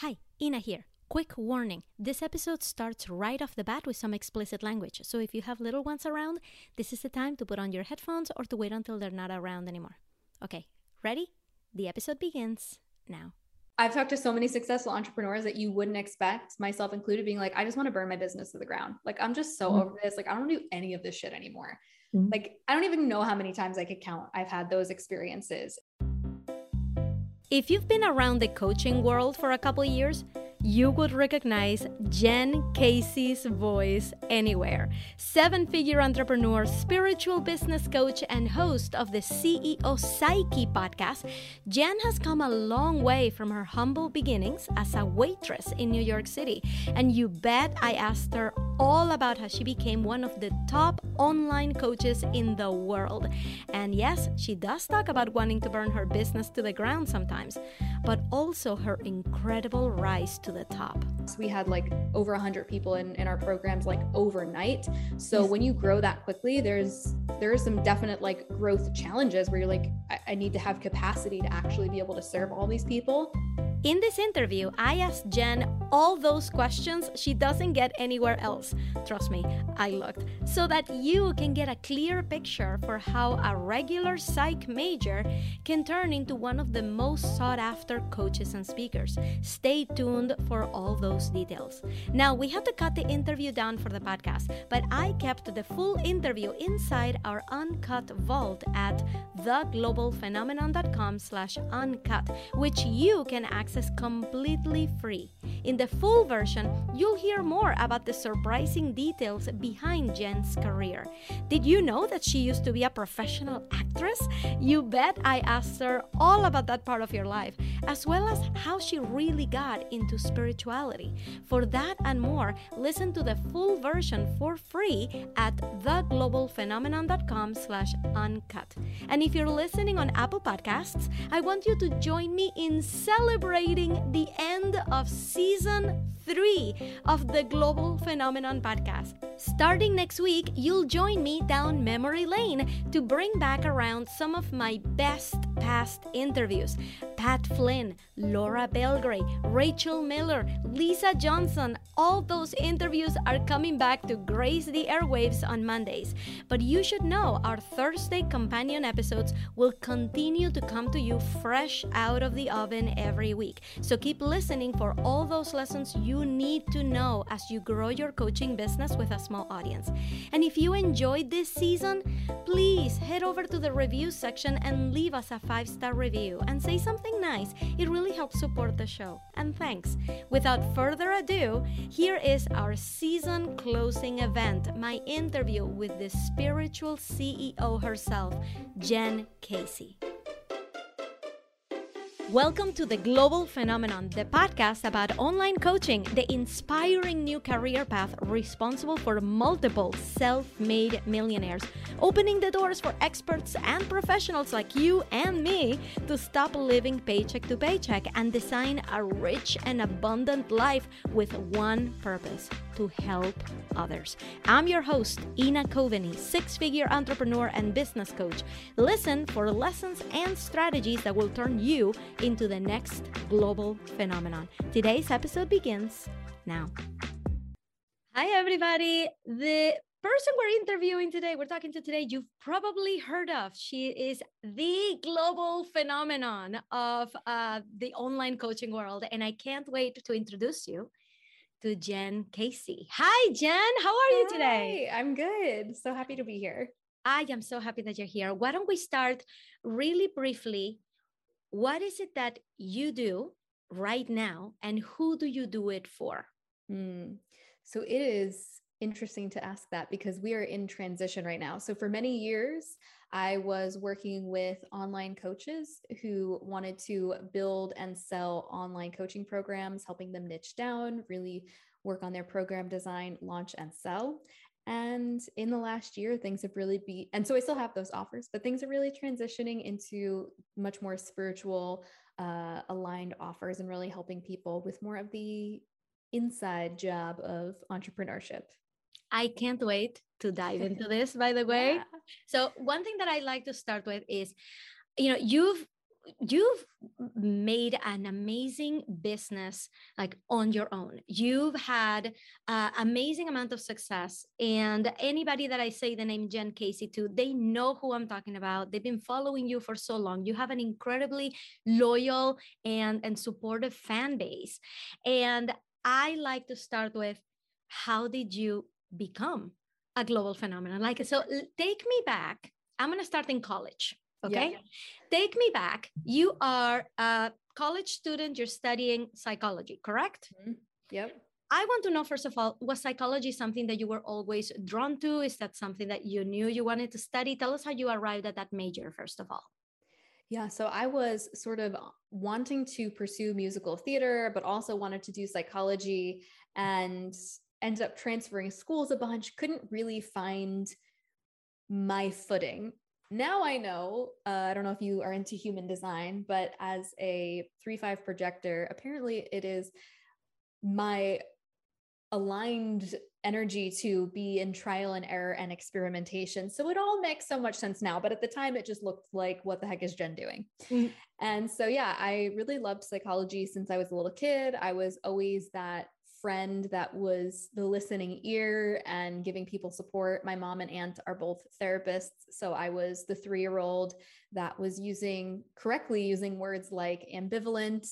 Hi, Ina here. Quick warning, this episode starts right off the bat with some explicit language, so if you have little ones around, this is the time to put on your headphones or to wait until they're not around anymore. Okay, ready? The episode begins now. I've talked to so many successful entrepreneurs that you wouldn't expect, myself included, being like, I just want to burn my business to the ground. Like, I'm just so over this. Like, I don't do any of this shit anymore. Like, I don't even know how many times I could count. I've had those experiences. If you've been around the coaching world for a couple of years, you would recognize Jen Casey's voice anywhere. 7-figure entrepreneur, spiritual business coach, and host of the CEO Psyche podcast, Jen has come a long way from her humble beginnings as a waitress in New York City. And you bet I asked her all about how she became one of the top online coaches in the world. And yes, she does talk about wanting to burn her business to the ground sometimes, but also her incredible rise to the top. So we had like over 100 people in our programs like overnight. So when you grow that quickly, there's some definite like growth challenges where you're like, I need to have capacity to actually be able to serve all these people. In this interview, I asked Jen all those questions she doesn't get anywhere else. Trust me, I looked. So that you can get a clear picture for how a regular psych major can turn into one of the most sought after coaches and speakers. Stay tuned for all those details. Now, we had to cut the interview down for the podcast, but I kept the full interview inside our uncut vault at theglobalphenomenon.com/uncut, which you can access is completely free. In the full version, you'll hear more about the surprising details behind Jen's career. Did you know that she used to be a professional actress? You bet I asked her all about that part of your life, as well as how she really got into spirituality. For that and more, listen to the full version for free at theglobalphenomenon.com/uncut. And if you're listening on Apple Podcasts, I want you to join me in celebrating the end of Season 3 of the Global Phenomenon podcast. Starting next week, you'll join me down memory lane to bring back around some of my best past interviews. Pat Flynn, Laura Belgray, Rachel Miller, Lisa Johnson, all those interviews are coming back to grace the airwaves on Mondays. But you should know our Thursday companion episodes will continue to come to you fresh out of the oven every week. So keep listening for all those lessons you need to know as you grow your coaching business with a small audience. And if you enjoyed this season, please head over to the review section and leave us a 5-star review and say something nice. It really helps support the show. And thanks. Without further ado, here is our season closing event, my interview with the spiritual CEO herself, Jen Casey. Welcome to The Global Phenomenon, the podcast about online coaching, the inspiring new career path responsible for multiple self-made millionaires, opening the doors for experts and professionals like you and me to stop living paycheck to paycheck and design a rich and abundant life with one purpose: to help others. I'm your host, Ina Coveney, 6-figure entrepreneur and business coach. Listen for lessons and strategies that will turn you into the next global phenomenon. Today's episode begins now. Hi, everybody. The person we're interviewing today, you've probably heard of. She is the global phenomenon of the online coaching world. And I can't wait to introduce you to Jen Casey. Hi, Jen. How are you today? I'm good. So happy to be here. I am so happy that you're here. Why don't we start really briefly? What is it that you do right now and who do you do it for? So it is interesting to ask that because we are in transition right now. So for many years, I was working with online coaches who wanted to build and sell online coaching programs, helping them niche down, really work on their program design, launch and sell. And in the last year, things have really been, and so I still have those offers, but things are really transitioning into much more spiritual aligned offers and really helping people with more of the inside job of entrepreneurship. I can't wait to dive into this, by the way. So one thing that I like to start with is, you know, you've you've made an amazing business like on your own. You've had amazing amount of success. And anybody that I say the name Jen Casey to, they know who I'm talking about. They've been following you for so long. You have an incredibly loyal and supportive fan base. And I like to start with, how did you become a global phenomenon? Like, so take me back. I'm going to start in college. Okay. Yeah. Take me back. You are a college student. You're studying psychology, correct? Mm-hmm. Yep. I want to know, first of all, was psychology something that you were always drawn to? Is that something that you knew you wanted to study? Tell us how you arrived at that major, first of all. Yeah. So I was sort of wanting to pursue musical theater, but also wanted to do psychology and ended up transferring schools a bunch. Couldn't really find my footing. Now I know, I don't know if you are into human design, but as a 3-5 projector, apparently it is my aligned energy to be in trial and error and experimentation. So it all makes so much sense now, but at the time it just looked like, what the heck is Jen doing? Mm-hmm. And so, yeah, I really loved psychology since I was a little kid. I was always that friend that was the listening ear and giving people support. My mom and aunt are both therapists. So I was the 3-year-old that was correctly using words like ambivalent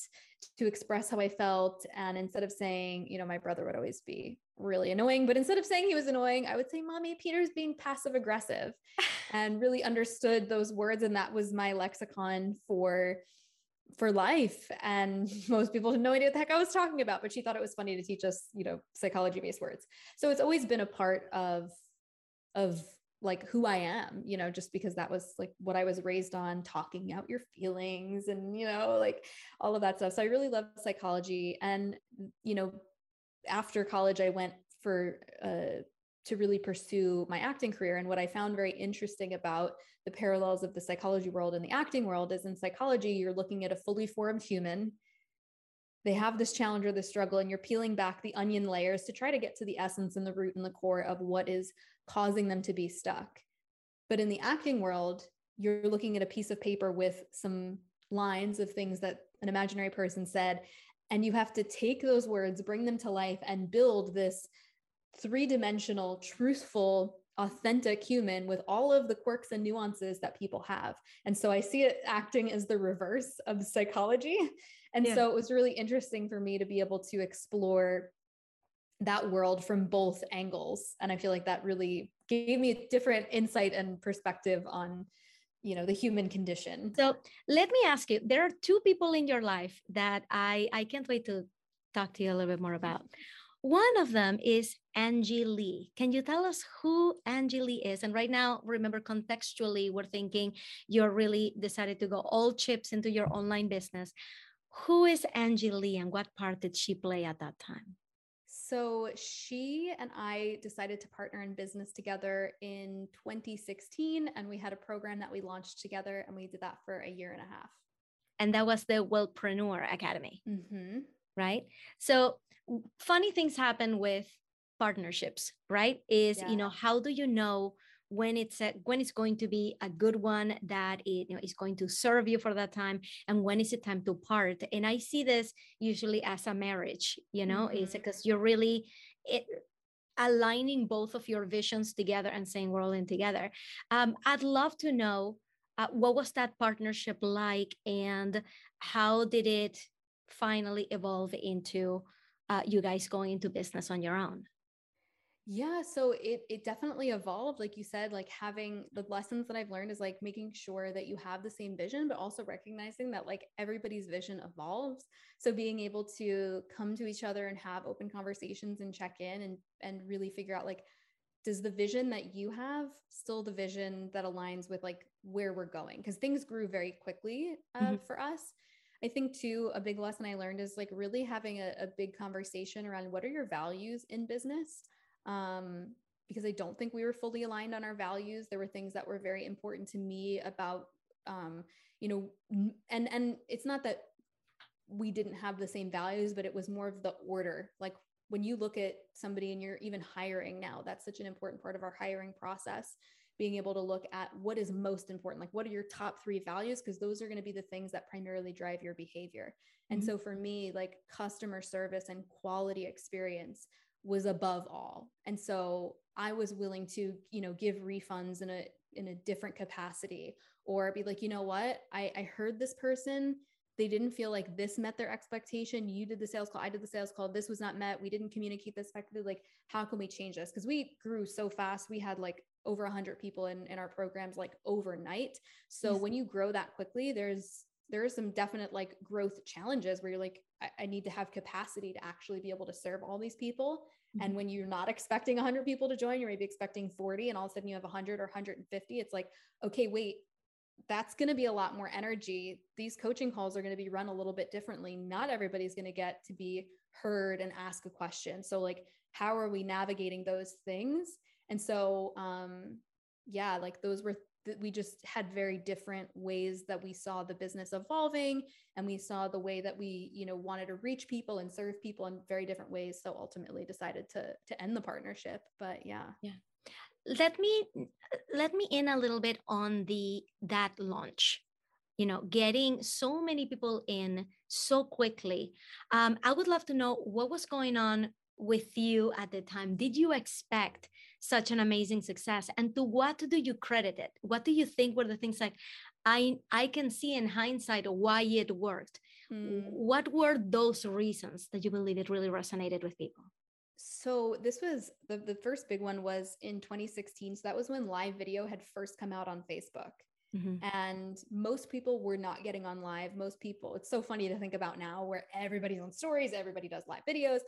to express how I felt. And instead of saying, you know, my brother would always be really annoying, but instead of saying he was annoying, I would say, Mommy, Peter's being passive aggressive, and really understood those words. And that was my lexicon for life. And most people had no idea what the heck I was talking about, but she thought it was funny to teach us, you know, psychology-based words. So it's always been a part of like who I am, you know, just because that was like what I was raised on, talking out your feelings and, you know, like all of that stuff. So I really loved psychology. And, you know, after college, I went to really pursue my acting career. And what I found very interesting about the parallels of the psychology world and the acting world is, in psychology, you're looking at a fully formed human. They have this challenge or this struggle, and you're peeling back the onion layers to try to get to the essence and the root and the core of what is causing them to be stuck. But in the acting world, you're looking at a piece of paper with some lines of things that an imaginary person said, and you have to take those words, bring them to life, and build this 3-dimensional, truthful, authentic human with all of the quirks and nuances that people have. And so I see it acting as the reverse of psychology. And so it was really interesting for me to be able to explore that world from both angles. And I feel like that really gave me a different insight and perspective on, you know, the human condition. So let me ask you, there are two people in your life that I can't wait to talk to you a little bit more about. One of them is Angie Lee. Can you tell us who Angie Lee is? And right now, remember, contextually, we're thinking you're really decided to go all chips into your online business. Who is Angie Lee, and what part did she play at that time? So she and I decided to partner in business together in 2016, and we had a program that we launched together, and we did that for 1.5 years. And that was the Wellpreneur Academy, right? So funny things happen with partnerships, right? You know, how do you know when it's going to be a good one that it, you know, is going to serve you for that time, and when is it time to part? And I see this usually as a marriage, you know, it's because you're really aligning both of your visions together and saying we're all in together. I'd love to know what was that partnership like, and how did it finally evolve into you guys going into business on your own? Yeah. So it definitely evolved. Like you said, like having the lessons that I've learned is like making sure that you have the same vision, but also recognizing that like everybody's vision evolves. So being able to come to each other and have open conversations and check in and really figure out, like, does the vision that you have still the vision that aligns with like where we're going? Because things grew very quickly for us. I think too, a big lesson I learned is like really having a big conversation around what are your values in business? Because I don't think we were fully aligned on our values. There were things that were very important to me about, you know, and it's not that we didn't have the same values, but it was more of the order. Like when you look at somebody and you're even hiring now, that's such an important part of our hiring process, being able to look at what is most important, like what are your top three values? Because those are going to be the things that primarily drive your behavior. And so for me, like customer service and quality experience was above all. And so I was willing to, you know, give refunds in a different capacity, or be like, you know what, I heard this person, they didn't feel like this met their expectation. You did the sales call. I did the sales call. This was not met. We didn't communicate this effectively. Like, how can we change this? Because we grew so fast. We had like over 100 people in our programs, like overnight. So when you grow that quickly, there are some definite like growth challenges where you're like, I need to have capacity to actually be able to serve all these people. And when you're not expecting 100 people to join, you're maybe expecting 40, and all of a sudden you have 100 or 150. It's like, okay, wait, that's going to be a lot more energy. These coaching calls are going to be run a little bit differently. Not everybody's going to get to be heard and ask a question. So like, how are we navigating those things? And so, yeah, like those were we just had very different ways that we saw the business evolving, and we saw the way that we, you know, wanted to reach people and serve people in very different ways. So ultimately decided to end the partnership, but yeah. Let me in a little bit on that launch, you know, getting so many people in so quickly. I would love to know what was going on with you at the time. Did you expect such an amazing success? And to what do you credit it? What do you think were the things like, I can see in hindsight why it worked. What were those reasons that you believe it really resonated with people? So this was the first big one was in 2016. So that was when live video had first come out on Facebook. And most people were not getting on live. Most people, it's so funny to think about now where everybody's on stories, everybody does live videos.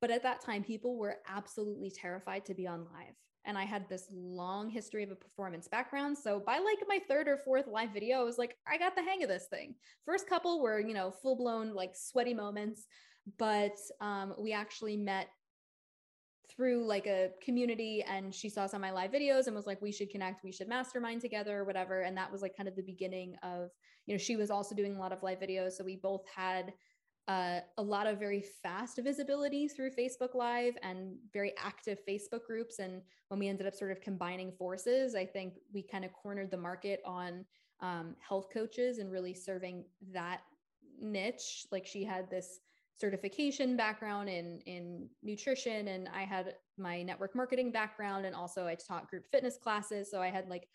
But at that time, people were absolutely terrified to be on live. And I had this long history of a performance background. So by like my third or fourth live video, I was like, I got the hang of this thing. First couple were, you know, full blown, like sweaty moments, but we actually met through like a community, and she saw some of my live videos and was like, we should connect, we should mastermind together or whatever. And that was like kind of the beginning of, you know, she was also doing a lot of live videos. So we both had a lot of very fast visibility through Facebook Live and very active Facebook groups. And when we ended up sort of combining forces, I think we kind of cornered the market on health coaches and really serving that niche. Like she had this certification background in nutrition, and I had my network marketing background, and also I taught group fitness classes. So I had like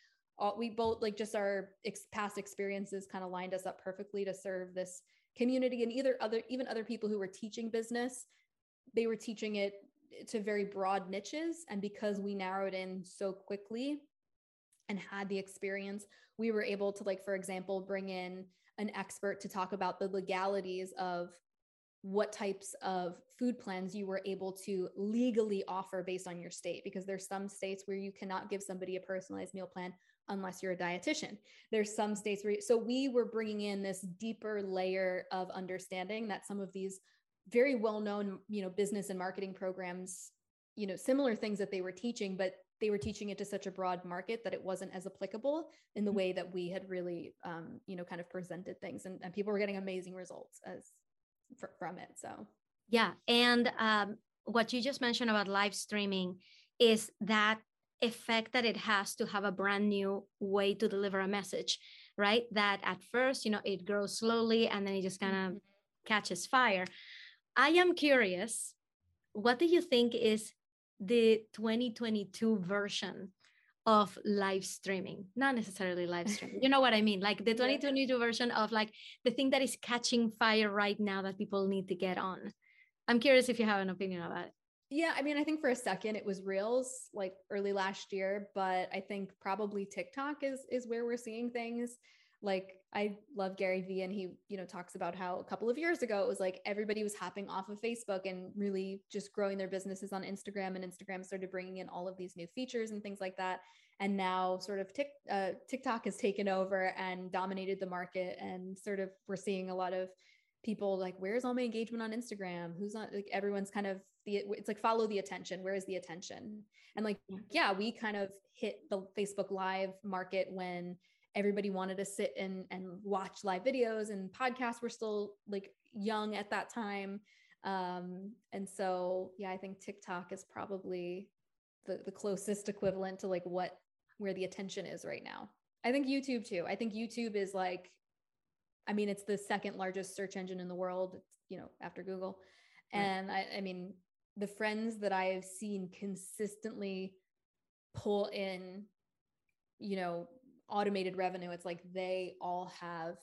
we both like just our past experiences kind of lined us up perfectly to serve this community, and even other people who were teaching business, they were teaching it to very broad niches. And because we narrowed in so quickly and had the experience, we were able to, like, for example, bring in an expert to talk about the legalities of what types of food plans you were able to legally offer based on your state, because there's some states where you cannot give somebody a personalized meal plan unless you're a dietitian. There's some states where, so we were bringing in this deeper layer of understanding that some of these very well-known, you know, business and marketing programs, you know, similar things that they were teaching, but they were teaching it to such a broad market that it wasn't as applicable in the way that we had really, you know, kind of presented things, and people were getting amazing results from it. So, yeah. And what you just mentioned about live streaming is that effect that it has to have a brand new way to deliver a message, right? That at first, you know, it grows slowly and then it just kind of catches fire. I am curious, what do you think is the 2022 version of live streaming? Not necessarily live streaming. You know what I mean? Like the 2022 version of like the thing that is catching fire right now that people need to get on. I'm curious if you have an opinion about it. Yeah. I mean, I think for a second it was Reels like early last year, but I think probably TikTok is where we're seeing things. Like I love Gary Vee, and he, you know, talks about how a couple of years ago, it was like everybody was hopping off of Facebook and really just growing their businesses on Instagram, and Instagram started bringing in all of these new features and things like that. And now sort of TikTok has taken over and dominated the market, and sort of, we're seeing a lot of people like, where's all my engagement on Instagram? Who's on, like, everyone's kind of it's like, follow the attention. Where is the attention? And like, yeah, we kind of hit the Facebook Live market when everybody wanted to sit and watch live videos, and podcasts were still like young at that time. And so, yeah, I think TikTok is probably the closest equivalent to like what where the attention is right now. I think YouTube too. I think YouTube is like, I mean, it's the second largest search engine in the world, you know, after Google. Right. And I mean, the friends that I have seen consistently pull in, you know, automated revenue, it's like they all have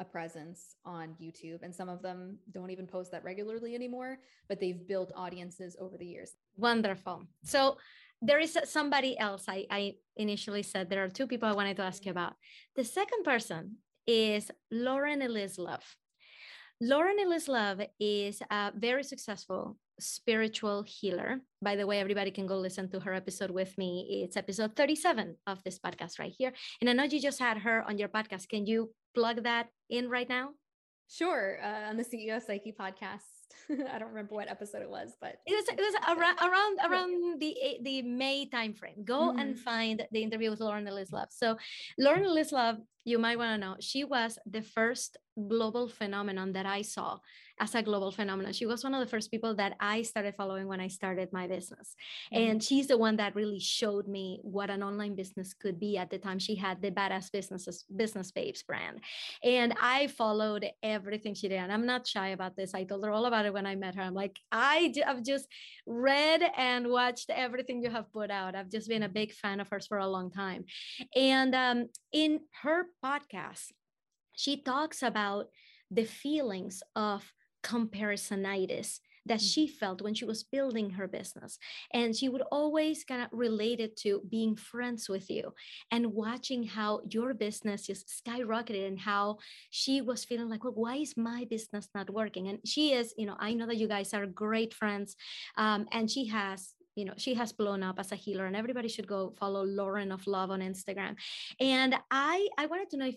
a presence on YouTube. And some of them don't even post that regularly anymore, but they've built audiences over the years. Wonderful. So there is somebody else. I initially said there are two people I wanted to ask you about. The second person is Lauren Elizabeth Love. Lauren Elizabeth Love is a very successful spiritual healer. By the way, everybody can go listen to her episode with me. It's episode 37 of this podcast right here. And I know you just had her on your podcast. Can you plug that in right now? Sure. On the CEO Psyche podcast. I don't remember what episode it was, but it was around the May timeframe. Go and find the interview with Lauren Elizabeth Love. So Lauren Elizabeth Love, you might want to know, she was the first global phenomenon that I saw as a global phenomenon. She was one of the first people that I started following when I started my business. And she's the one that really showed me what an online business could be. At the time, she had the Badass Businesses Business Babes brand. And I followed everything she did. And I'm not shy about this. I told her all about it when I met her. I'm like, I've just read and watched everything you have put out. I've just been a big fan of hers for a long time. And in her podcast, she talks about the feelings of comparisonitis that she felt when she was building her business. And she would always kind of relate it to being friends with you and watching how your business just skyrocketed and how she was feeling like, well, why is my business not working? And she is, you know, I know that you guys are great friends. And she has, you know, she has blown up as a healer, and everybody should go follow Lauren of Love on Instagram. And I wanted to know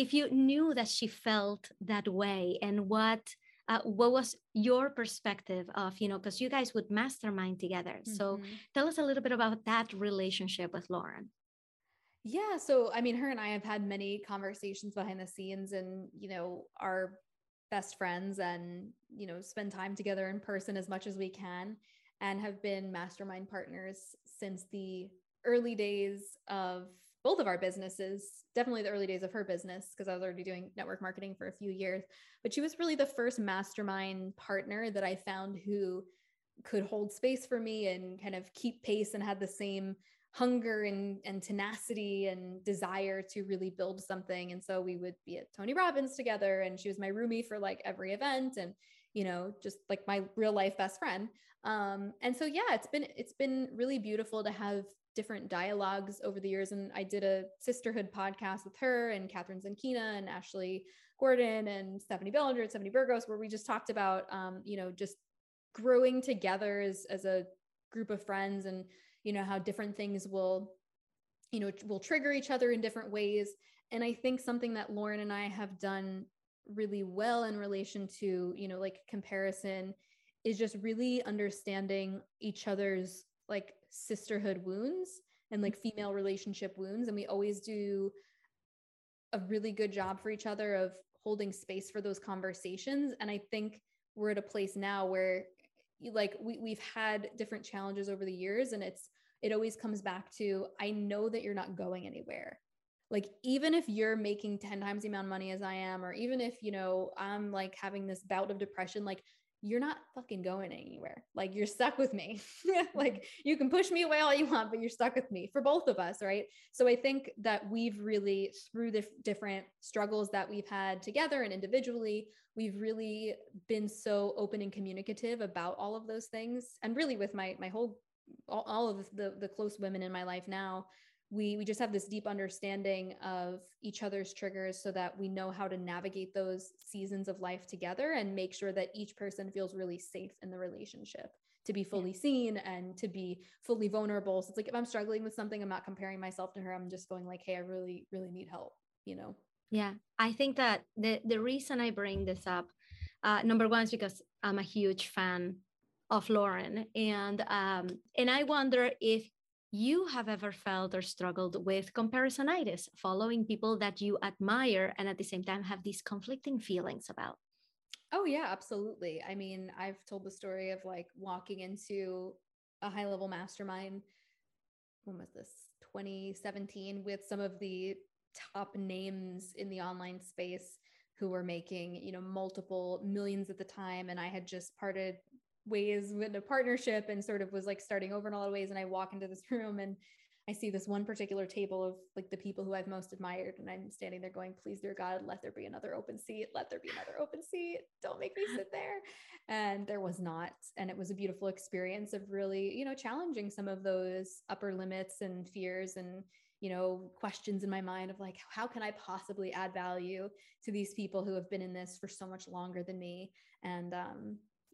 if you knew that she felt that way, and what was your perspective of, you know, because you guys would mastermind together. So tell us a little bit about that relationship with Lauren. Yeah. So, I mean, her and I have had many conversations behind the scenes, and, you know, are best friends and, you know, spend time together in person as much as we can, and have been mastermind partners since the early days of both of our businesses, definitely the early days of her business, because I was already doing network marketing for a few years, but she was really the first mastermind partner that I found who could hold space for me and kind of keep pace and had the same hunger and tenacity and desire to really build something. And so we would be at Tony Robbins together, and she was my roomie for like every event, and, you know, just like my real life best friend. And so, yeah, it's been really beautiful to have different dialogues over the years. And I did a sisterhood podcast with her and Catherine Zanchina and Ashley Gordon and Stephanie Bellinger and Stephanie Burgos, where we just talked about, you know, just growing together as a group of friends, and, you know, how different things will trigger each other in different ways. And I think something that Lauren and I have done really well in relation to, you know, like comparison, is just really understanding each other's like sisterhood wounds and like female relationship wounds. And we always do a really good job for each other of holding space for those conversations. And I think we're at a place now where like we've had different challenges over the years, and it always comes back to, I know that you're not going anywhere. Like, even if you're making 10 times the amount of money as I am, or even if, you know, I'm like having this bout of depression, like, you're not fucking going anywhere. Like, you're stuck with me. Like, you can push me away all you want, but you're stuck with me, for both of us. Right. So I think that we've really, through the different struggles that we've had together and individually, we've really been so open and communicative about all of those things. And really with my whole, all of the close women in my life now, we just have this deep understanding of each other's triggers, so that we know how to navigate those seasons of life together and make sure that each person feels really safe in the relationship to be fully seen and to be fully vulnerable. So it's like, if I'm struggling with something, I'm not comparing myself to her. I'm just going like, hey, I really, really need help, you know? Yeah. I think that the reason I bring this up, number one, is because I'm a huge fan of Lauren. And I wonder if you have ever felt or struggled with comparisonitis, following people that you admire and at the same time have these conflicting feelings about. Oh yeah, absolutely. I mean, I've told the story of like walking into a high level mastermind. When was this? 2017 with some of the top names in the online space who were making, you know, multiple millions at the time. And I had just parted ways with a partnership and sort of was like starting over in a lot of ways. And I walk into this room and I see this one particular table of like the people who I've most admired. And I'm standing there going, please, dear God, let there be another open seat. Let there be another open seat. Don't make me sit there. And there was not. And it was a beautiful experience of really, you know, challenging some of those upper limits and fears and, you know, questions in my mind of like, how can I possibly add value to these people who have been in this for so much longer than me? And,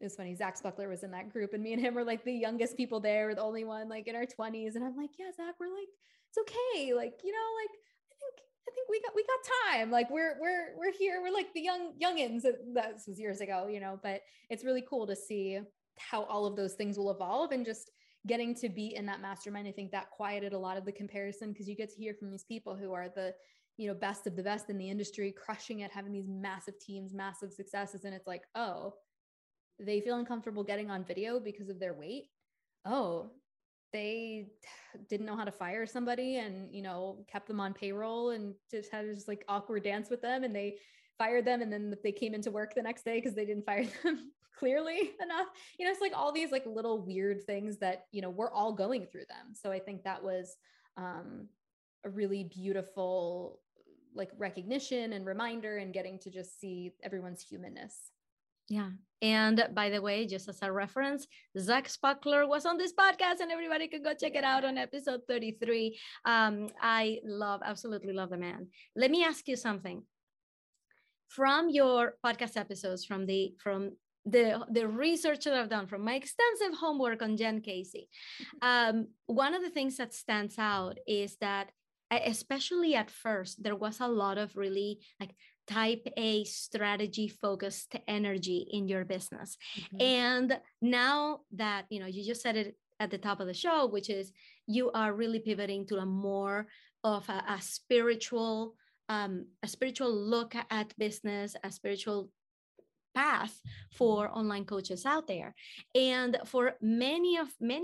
it's funny, Zach Spuckler was in that group and me and him were like the youngest people there. We're the only one like in our 20s. And I'm like, yeah, Zach, we're like, it's okay. Like, you know, like, I think we got time. Like we're here. We're like the youngins. That was years ago, you know, but it's really cool to see how all of those things will evolve and just getting to be in that mastermind. I think that quieted a lot of the comparison because you get to hear from these people who are the, you know, best of the best in the industry, crushing it, having these massive teams, massive successes. And it's like, oh, they feel uncomfortable getting on video because of their weight. Oh, they didn't know how to fire somebody and, you know, kept them on payroll and just had this like awkward dance with them and they fired them. And then they came into work the next day because they didn't fire them clearly enough. You know, it's like all these like little weird things that, you know, we're all going through them. So I think that was a really beautiful like recognition and reminder and getting to just see everyone's humanness. Yeah. And by the way, just as a reference, Zach Spuckler was on this podcast and everybody could go check it out on episode 33. I absolutely love the man. Let me ask you something. From your podcast episodes, from the research that I've done, from my extensive homework on Jen Casey, one of the things that stands out is that especially at first, there was a lot of really like type A strategy focused energy in your business. Mm-hmm. And now that, you know, you just said it at the top of the show, which is you are really pivoting to a more of a spiritual look at business, a spiritual path for online coaches out there. And for many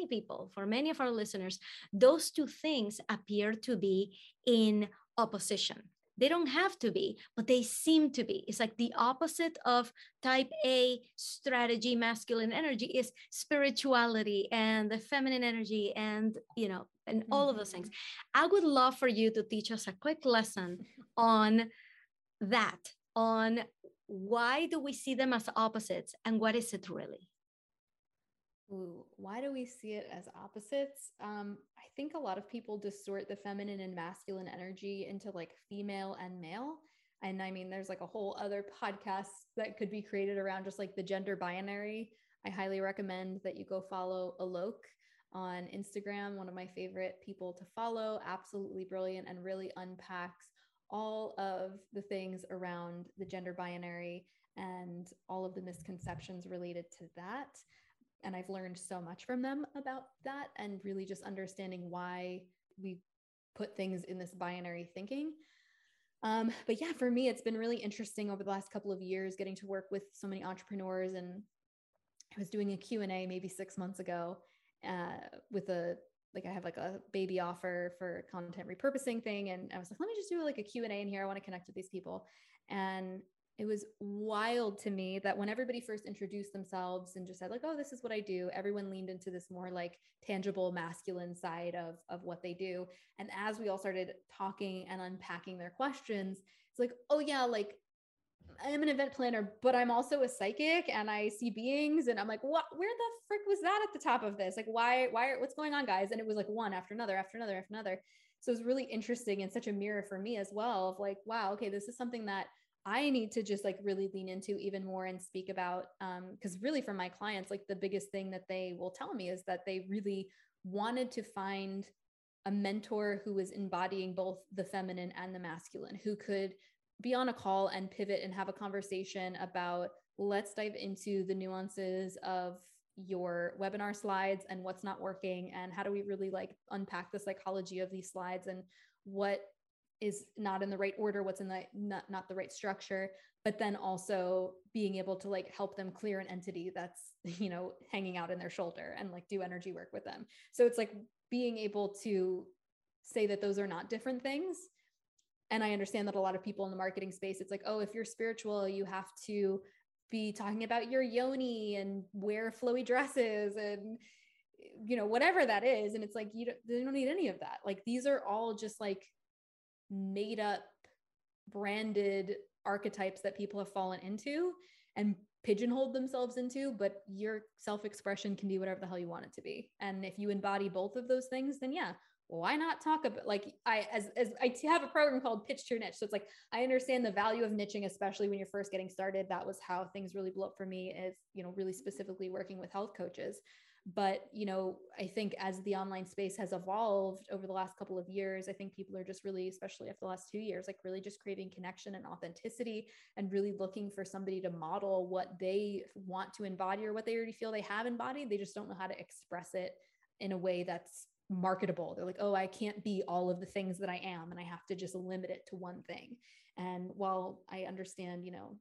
people, for many of our listeners, those two things appear to be in opposition. They don't have to be, but they seem to be. It's like the opposite of type A strategy, masculine energy is spirituality and the feminine energy and, you know, and mm-hmm. all of those things. I would love for you to teach us a quick lesson on that, on why do we see them as opposites and what is it really? Ooh, why do we see it as opposites? I think a lot of people distort the feminine and masculine energy into like female and male. And I mean, there's like a whole other podcast that could be created around just like the gender binary. I highly recommend that you go follow Alok on Instagram, one of my favorite people to follow, absolutely brilliant and really unpacks all of the things around the gender binary and all of the misconceptions related to that. And I've learned so much from them about that and really just understanding why we put things in this binary thinking. But yeah, for me, it's been really interesting over the last couple of years getting to work with so many entrepreneurs. And I was doing a Q&A maybe 6 months ago with a, like I have like a baby offer for content repurposing thing. And I was like, let me just do like a Q&A in here. I want to connect with these people. And it was wild to me that when everybody first introduced themselves and just said like, oh, this is what I do. Everyone leaned into this more like tangible masculine side of what they do. And as we all started talking and unpacking their questions, it's like, oh yeah, like I am an event planner, but I'm also a psychic and I see beings. And I'm like, what, where the frick was that at the top of this? Like, why, what's going on, guys? And it was like one after another, after another, after another. So it was really interesting and such a mirror for me as well of like, wow, okay, this is something that I need to just like really lean into even more and speak about, because really for my clients, like the biggest thing that they will tell me is that they really wanted to find a mentor who was embodying both the feminine and the masculine, who could be on a call and pivot and have a conversation about, let's dive into the nuances of your webinar slides and what's not working. And how do we really like unpack the psychology of these slides and what is not in the right order, what's in the not the right structure, but then also being able to like help them clear an entity that's, you know, hanging out in their shoulder and like do energy work with them. So it's like being able to say that those are not different things. And I understand that a lot of people in the marketing space, it's like, oh, if you're spiritual, you have to be talking about your yoni and wear flowy dresses and, you know, whatever that is. And it's like, they don't need any of that. Like, these are all just like made up branded archetypes that people have fallen into and pigeonholed themselves into, but your self-expression can be whatever the hell you want it to be. And if you embody both of those things, then yeah, why not talk about, like, I have a program called Pitch to Your Niche. So it's like, I understand the value of niching, especially when you're first getting started. That was how things really blew up for me, is, you know, really specifically working with health coaches. But, you know, I think as the online space has evolved over the last couple of years, I think people are just really, especially after the last 2 years, like really just craving connection and authenticity and really looking for somebody to model what they want to embody or what they already feel they have embodied. They just don't know how to express it in a way that's marketable. They're like, oh, I can't be all of the things that I am, and I have to just limit it to one thing. And while I understand, you know,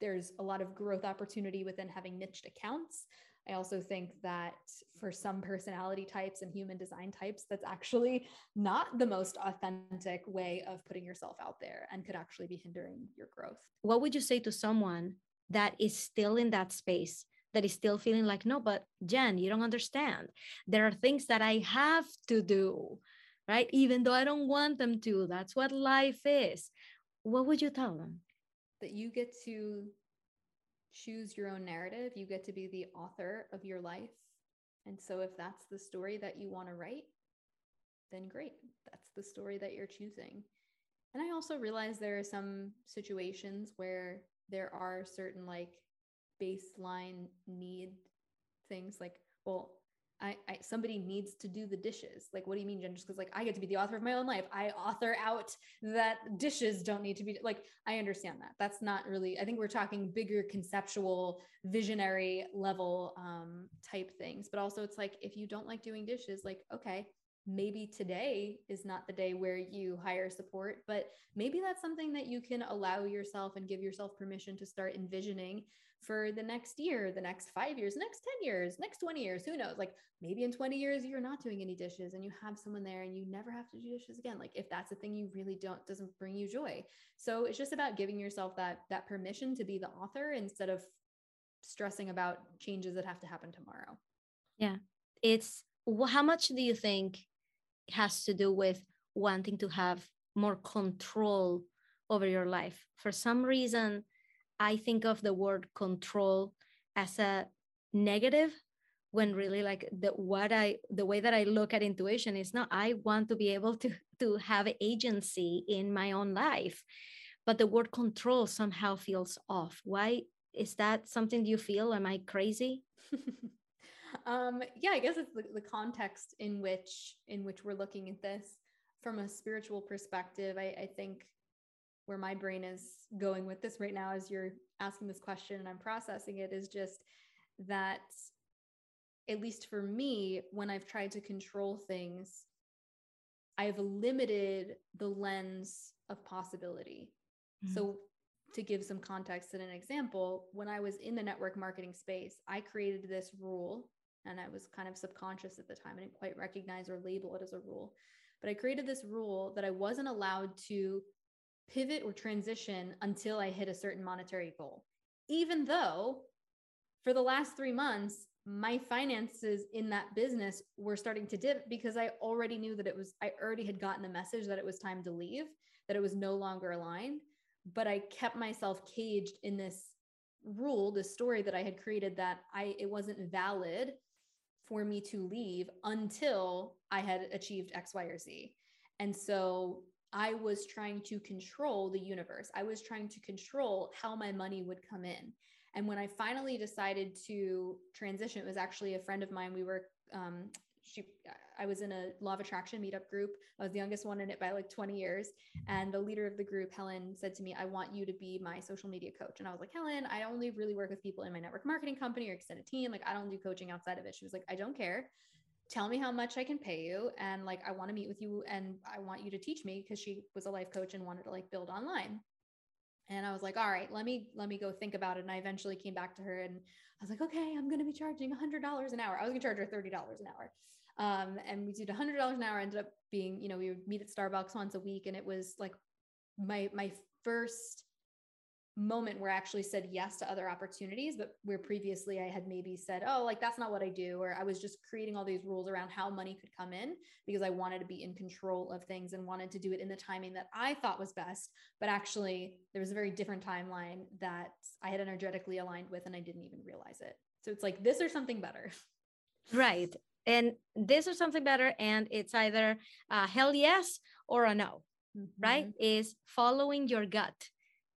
there's a lot of growth opportunity within having niched accounts, I also think that for some personality types and human design types, that's actually not the most authentic way of putting yourself out there and could actually be hindering your growth. What would you say to someone that is still in that space, that is still feeling like, no, but Jen, you don't understand. There are things that I have to do, right? Even though I don't want them to, that's what life is. What would you tell them? That you get to choose your own narrative. You get to be the author of your life. And so if that's the story that you want to write, then great. That's the story that you're choosing. And I also realize there are some situations where there are certain, like, baseline need things, like, well, I somebody needs to do the dishes. Like, what do you mean, Jen? Just because, like, I get to be the author of my own life, I author out that dishes don't need to be, like, I understand that. That's not really, I think we're talking bigger conceptual visionary level type things. But also it's like, if you don't like doing dishes, like, okay, maybe today is not the day where you hire support, but maybe that's something that you can allow yourself and give yourself permission to start envisioning for the next year, the next 5 years, next 10 years, next 20 years, who knows? Like, maybe in 20 years, you're not doing any dishes and you have someone there and you never have to do dishes again. Like, if that's a thing you really doesn't bring you joy. So it's just about giving yourself that permission to be the author instead of stressing about changes that have to happen tomorrow. Yeah. How much do you think has to do with wanting to have more control over your life? For some reason, I think of the word control as a negative, when really, like, the way that I look at intuition is, no, I want to be able to have agency in my own life, but the word control somehow feels off. Why is that? Something you feel? Am I crazy? Yeah, I guess it's the context in which we're looking at this from a spiritual perspective. I think where my brain is going with this right now, as you're asking this question and I'm processing it, is just that, at least for me, when I've tried to control things, I've limited the lens of possibility. Mm-hmm. So to give some context and an example, when I was in the network marketing space, I created this rule. And I was kind of subconscious at the time. I didn't quite recognize or label it as a rule, but I created this rule that I wasn't allowed to pivot or transition until I hit a certain monetary goal. Even though for the last 3 months, my finances in that business were starting to dip, because I already knew that I already had gotten the message that it was time to leave, that it was no longer aligned. But I kept myself caged in this rule, the story that I had created, that it wasn't valid for me to leave until I had achieved X, Y, or Z. And so I was trying to control the universe. I was trying to control how my money would come in. And when I finally decided to transition, it was actually a friend of mine. We were, I was in a law of attraction meetup group. I was the youngest one in it by like 20 years. And the leader of the group, Helen, said to me, I want you to be my social media coach. And I was like, Helen, I only really work with people in my network marketing company or extended team. Like, I don't do coaching outside of it. She was like, I don't care. Tell me how much I can pay you. And like, I want to meet with you and I want you to teach me, because she was a life coach and wanted to like build online. And I was like, all right, let me go think about it. And I eventually came back to her and I was like, okay, I'm going to be charging $100 an hour. I was going to charge her $30 an hour. And we did $100 an hour, ended up being, you know, we would meet at Starbucks once a week. And it was like my first moment where I actually said yes to other opportunities, but where previously I had maybe said, oh, like, that's not what I do. Or I was just creating all these rules around how money could come in because I wanted to be in control of things and wanted to do it in the timing that I thought was best. But actually there was a very different timeline that I had energetically aligned with, and I didn't even realize it. So it's like, this or something better. Right. And this or something better. And it's either a hell yes or a no, mm-hmm. right? Is following your gut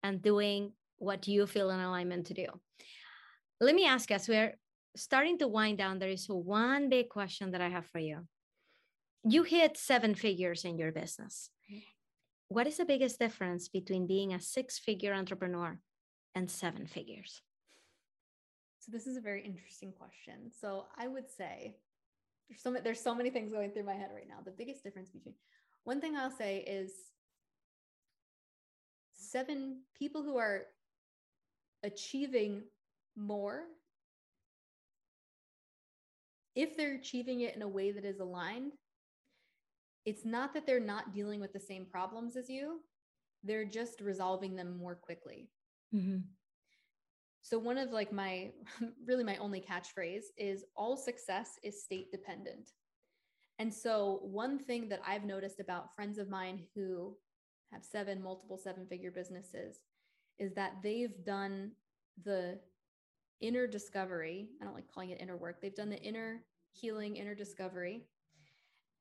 and doing what you feel in alignment to do. Let me ask, as we're starting to wind down, there is one big question that I have for you. You hit 7 figures in your business. What is the biggest difference between being a 6-figure entrepreneur and 7 figures? So this is a very interesting question. So I would say there's so many things going through my head right now. The biggest difference between, one thing I'll say is, people who are achieving more, if they're achieving it in a way that is aligned, it's not that they're not dealing with the same problems as you, they're just resolving them more quickly. Mm-hmm. So one of like my only catchphrase is all success is state dependent. And so one thing that I've noticed about friends of mine who have multiple seven-figure businesses is that they've done the inner discovery. I don't like calling it inner work. They've done the inner healing, inner discovery,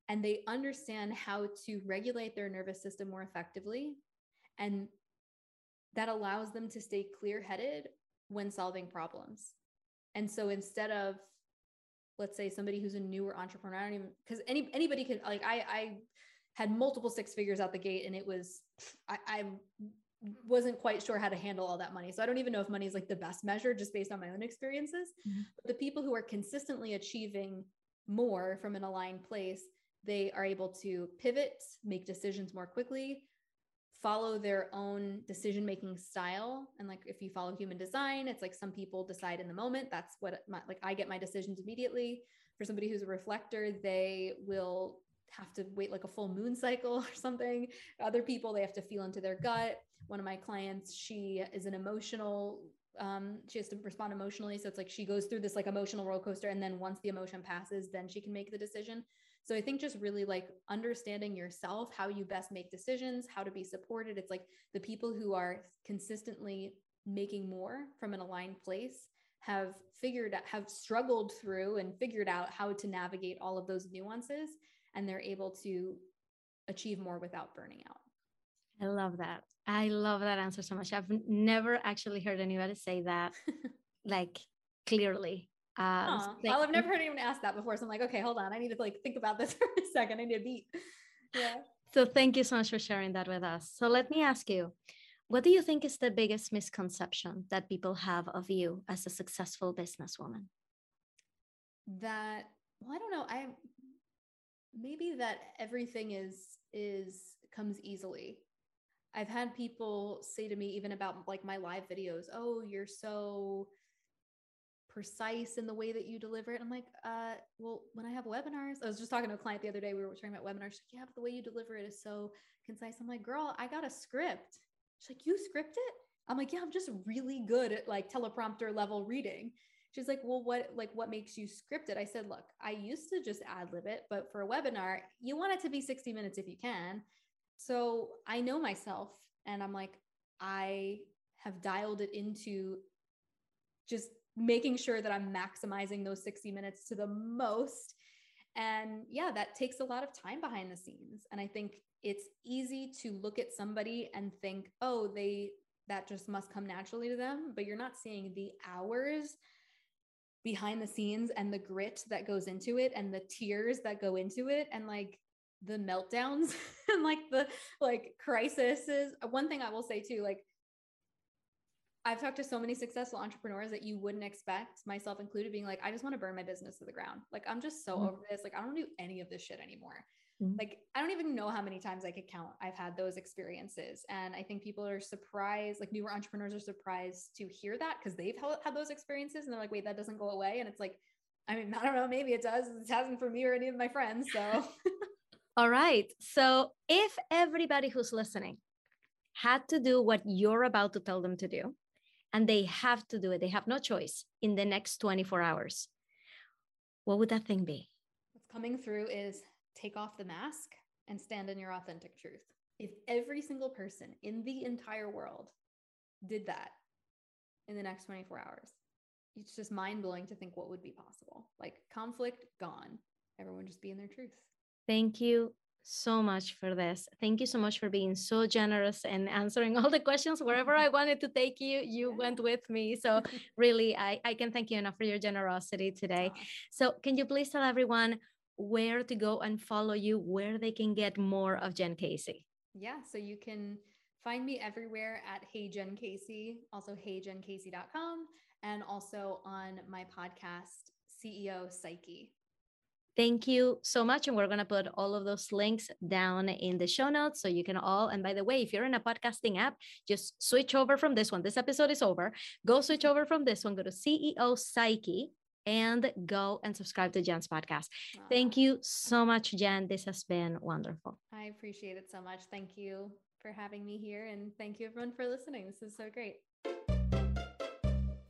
and they understand how to regulate their nervous system more effectively. And that allows them to stay clear-headed when solving problems. And so instead of, let's say, somebody who's a newer entrepreneur, anybody can, like, I had multiple 6 figures out the gate, and it was, I wasn't quite sure how to handle all that money. So I don't even know if money is like the best measure just based on my own experiences. Mm-hmm. But the people who are consistently achieving more from an aligned place, they are able to pivot, make decisions more quickly, follow their own decision-making style. And like, if you follow human design, it's like some people decide in the moment. That's what I get my decisions immediately. For somebody who's a reflector, they will have to wait like a full moon cycle or something. Other people, they have to feel into their gut. One of my clients, she is an emotional, she has to respond emotionally. So it's like, she goes through this like emotional roller coaster. And then once the emotion passes, then she can make the decision. So I think just really like understanding yourself, how you best make decisions, how to be supported. It's like the people who are consistently making more from an aligned place have struggled through and figured out how to navigate all of those nuances, and they're able to achieve more without burning out. I love that. I love that answer so much. I've never actually heard anybody say that like clearly. Well, I've never heard anyone ask that before. So I'm like, okay, hold on. I need to like think about this for a second. I need a beat. Yeah. So thank you so much for sharing that with us. So let me ask you, what do you think is the biggest misconception that people have of you as a successful businesswoman? I don't know. Maybe that everything comes easily. I've had people say to me, even about like my live videos, oh, you're so precise in the way that you deliver it. I'm like, well, when I have webinars, I was just talking to a client the other day, we were talking about webinars. She's like, yeah, but the way you deliver it is so concise. I'm like, girl, I got a script. She's like, you script it? I'm like, yeah, I'm just really good at like teleprompter level reading. She's like, well, what makes you script it? I said, look, I used to just ad lib it, but for a webinar, you want it to be 60 minutes if you can. So I know myself, and I'm like, I have dialed it into just making sure that I'm maximizing those 60 minutes to the most. And yeah, that takes a lot of time behind the scenes. And I think it's easy to look at somebody and think, oh, that just must come naturally to them, but you're not seeing the hours behind the scenes and the grit that goes into it and the tears that go into it and like the meltdowns and like the crises. One thing I will say too, like I've talked to so many successful entrepreneurs that you wouldn't expect, myself included, being like, I just want to burn my business to the ground. Like, I'm just so over this. Like, I don't do any of this shit anymore. Like, I don't even know how many times I could count. I've had those experiences. And I think people are surprised, like newer entrepreneurs are surprised to hear that because they've had those experiences and they're like, wait, that doesn't go away. And it's like, I mean, I don't know, maybe it does. It hasn't for me or any of my friends. So, all right. So if everybody who's listening had to do what you're about to tell them to do, and they have to do it, they have no choice in the next 24 hours, what would that thing be? What's coming through is take off the mask and stand in your authentic truth. If every single person in the entire world did that in the next 24 hours, it's just mind-blowing to think what would be possible. Like, conflict gone. Everyone just be in their truth. Thank you so much for this. Thank you so much for being so generous and answering all the questions. Wherever I wanted to take you, you went with me. So really, I can't thank you enough for your generosity today. So can you please tell everyone where to go and follow you, where they can get more of Jen Casey? Yeah, so you can find me everywhere at Hey Jen Casey, also HeyJenCasey.com, and also on my podcast, CEO Psyche. Thank you so much. And we're going to put all of those links down in the show notes so you can all, and by the way, if you're in a podcasting app, just switch over from this one. This episode is over. Go switch over from this one. Go to CEO Psyche and go and subscribe to Jen's podcast. Wow. Thank you so much, Jen. This has been wonderful. I appreciate it so much. Thank you for having me here. And thank you everyone for listening. This is so great.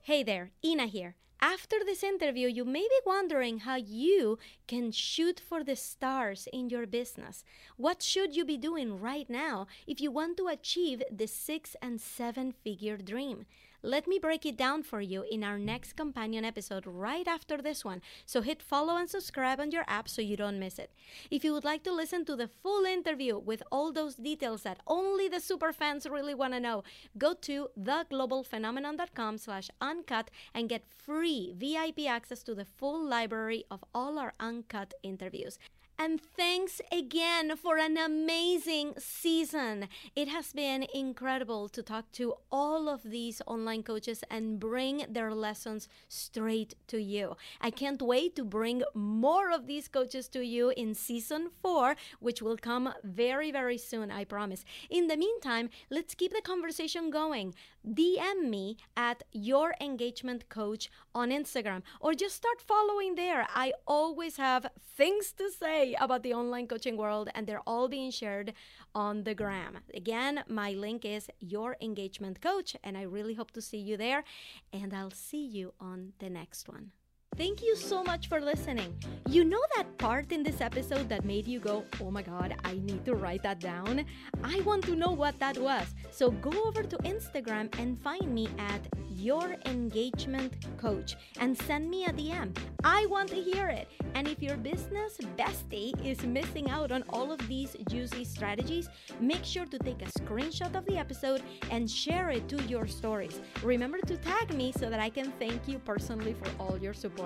Hey there, Ina here. After this interview, you may be wondering how you can shoot for the stars in your business. What should you be doing right now if you want to achieve the 6- and 7-figure dream? Let me break it down for you in our next companion episode right after this one. So hit follow and subscribe on your app so you don't miss it. If you would like to listen to the full interview with all those details that only the super fans really want to know, go to theglobalphenomenon.com/uncut and get free VIP access to the full library of all our uncut interviews. And thanks again for an amazing season. It has been incredible to talk to all of these online coaches and bring their lessons straight to you. I can't wait to bring more of these coaches to you in season 4, which will come very, very soon, I promise. In the meantime, let's keep the conversation going. DM me at Your Engagement Coach on Instagram, or just start following there. I always have things to say about the online coaching world, and they're all being shared on the gram. Again, my link is Your Engagement Coach, and I really hope to see you there, and I'll see you on the next one. Thank you so much for listening. You know that part in this episode that made you go, oh my God, I need to write that down? I want to know what that was. So go over to Instagram and find me at Your Engagement Coach and send me a DM. I want to hear it. And if your business bestie is missing out on all of these juicy strategies, make sure to take a screenshot of the episode and share it to your stories. Remember to tag me so that I can thank you personally for all your support.